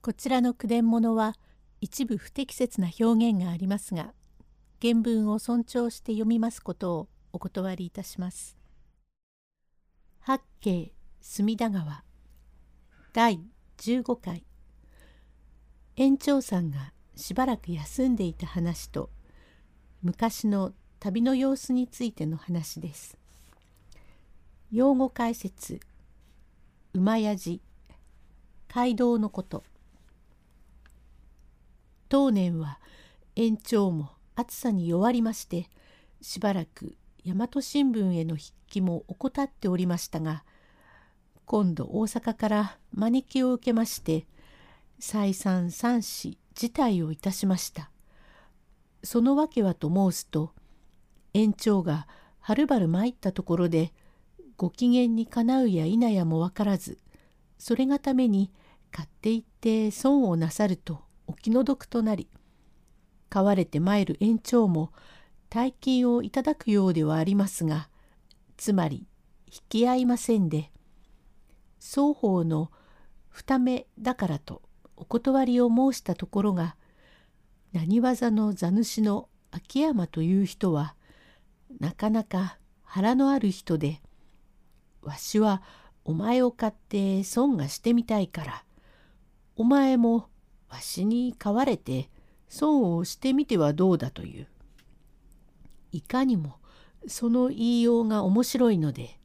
こちらの句伝物は一部不適切な表現がありますが、原文を尊重して読みますことをお断りいたします。八景隅田川第15回。園長さんがしばらく休んでいた話と、昔の旅の様子についての話です。用語解説。馬やじ、街道のこと。当年は園長も暑さに弱りまして、しばらく大和新聞への筆記も怠っておりましたが、今度大阪から招きを受けまして、再三三四辞退をいたしました。そのわけはと申すと、園長がはるばる参ったところで、ご機嫌にかなうや否やもわからず、それがために買っていって損をなさるとお気の毒となり、買われて参る園長も大金をいただくようではありますが、つまり引き合いませんで、双方の二目だからとお断りを申したところが、何技の座主の秋山という人は、なかなか腹のある人で、わしはお前を買って損がしてみたいから、お前もわしに買われて損をしてみてはどうだという。いかにもその言いようが面白いので、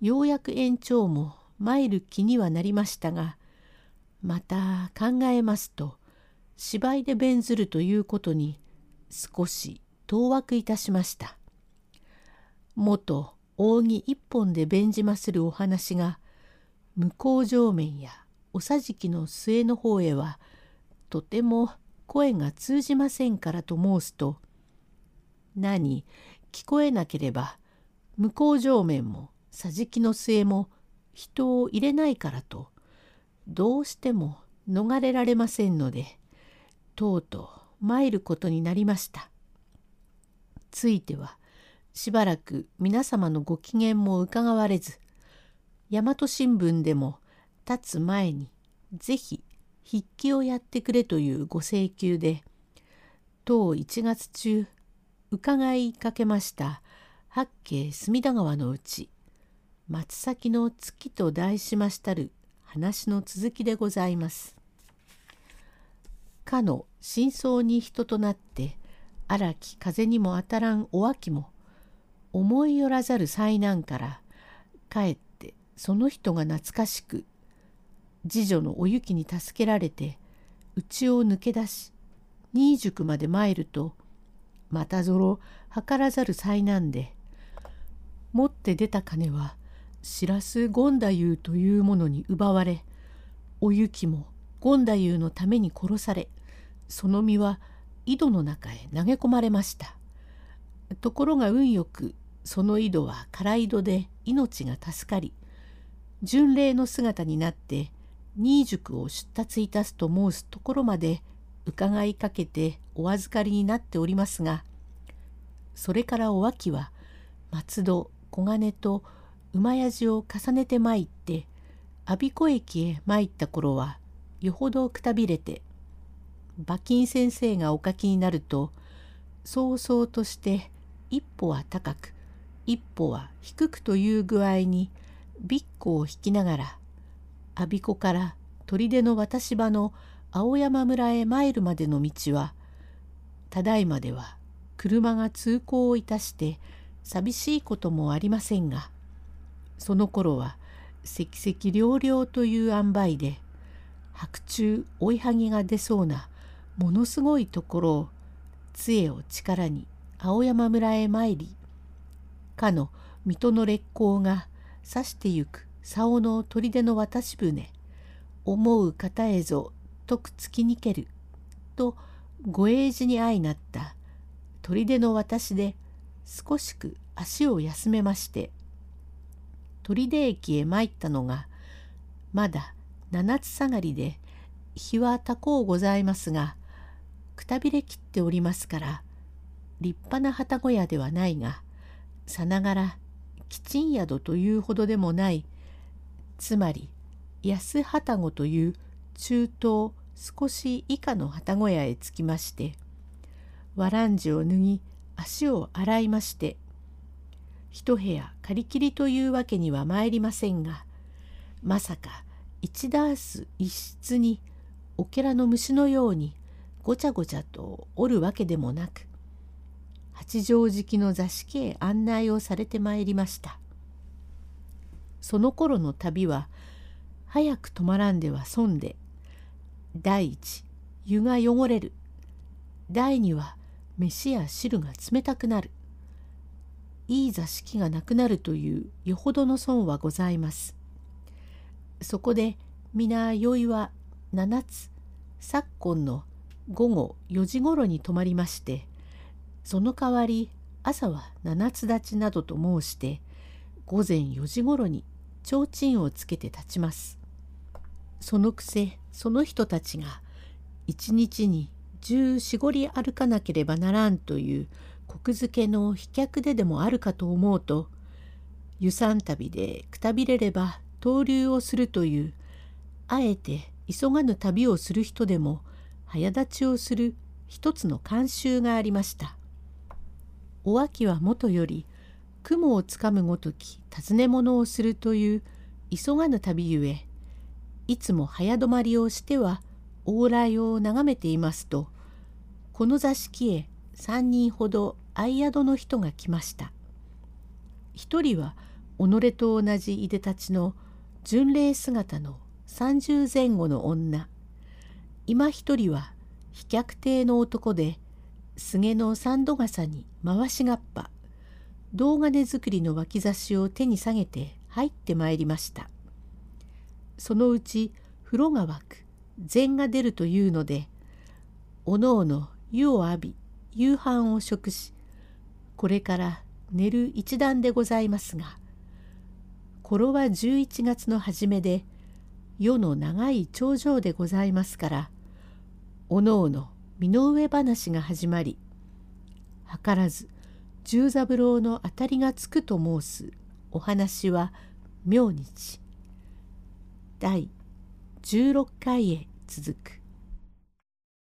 ようやく園長も参る気にはなりましたが、また考えますと、芝居で弁ずるということに少し当惑いたしました。元扇一本で弁じまするお話が、向こう上面やおさじきの末の方へは、とても声が通じませんからと申すと、何、聞こえなければ、向こう上面もさじきの末も人を入れないからと、どうしても逃れられませんので、とうとう参ることになりました。ついては、しばらく皆様のご機嫌も伺われず、大和新聞でも立つ前にぜひ筆記をやってくれというご請求で、当1月中伺いかけました八景隅田川のうち、松先の月と題しましたる話の続きでございます。かの深層に人となって、荒き風にも当たらんお秋も、思いよらざる災難から、かえってその人が懐かしく、次女のお雪に助けられて、家を抜け出し、新宿まで参ると、またぞろ計らざる災難で、持って出た金は、白洲権太夫というものに奪われ、お雪も権太夫のために殺され、その身は井戸の中へ投げ込まれました。ところが運よくその井戸は空井戸で命が助かり、巡礼の姿になって新宿を出立いたすと申すところまで伺いかけてお預かりになっておりますが、それからお秋は松戸小金と馬やじを重ねて参って我孫子駅へ参った頃はよほどくたびれて、馬琴先生がお書きになると早々として一歩は高く一歩は低くという具合にびっこを引きながら、我孫子から砦の渡し場の青山村へ参るまでの道は、ただいまでは車が通行をいたして寂しいこともありませんが、その頃は赤々涼々という塩梅で、白昼追いはぎが出そうなものすごいところを杖を力に青山村へ参り、かの水戸の烈光がさしてゆく竿の砦の渡し船、思う方へぞとく突きにけるとご英字に相なった砦の渡しで少しく足を休めまして、砦駅へ参ったのがまだ七つ下がりで、日は高うございますが、くたびれきっておりますから、立派な旅籠屋ではないが、さながらきちん宿というほどでもない、つまり安旅籠という中東少し以下の旗小屋へ着きまして、ワランジを脱ぎ足を洗いまして、一部屋借り切りというわけには参りませんが、まさか一ダース一室にオケラの虫のようにごちゃごちゃとおるわけでもなく、八畳敷の座敷へ案内をされてまいりました。その頃の旅は、早く止まらんでは損で、第一、湯が汚れる。第二は、飯や汁が冷たくなる。いい座敷がなくなるというよほどの損はございます。そこで、皆酔いは7つ、昨今の午後4時ごろに泊まりまして、その代わり朝は七つ立ちなどと申して、午前4時ごろに提灯をつけて立ちます。そのくせその人たちが一日に14、15里歩かなければならんという国付けの飛脚ででもあるかと思うと、遊山旅でくたびれれば逗留をするという、あえて急がぬ旅をする人でも早立ちをする一つの慣習がありました。お秋はもとより、雲をつかむごとき尋ね物をするという急がぬ旅ゆえ、いつも早止まりをしては往来を眺めていますと、この座敷へ3人ほど相宿の人が来ました。1人は己と同じいでたちの巡礼姿の30前後の女、今1人は飛脚亭の男で、菅の三度笠に回しがっぱ、銅金作りの脇差しを手に下げて入ってまいりました。そのうち風呂が湧く、膳が出るというので、おのおの湯を浴び、夕飯を食し、これから寝る一段でございますが、頃は11月の初めで、夜の長い長生でございますから、おのおの身の上話が始まり、図らず十三郎の当たりがつくと申すお話は明日第16回へ続く。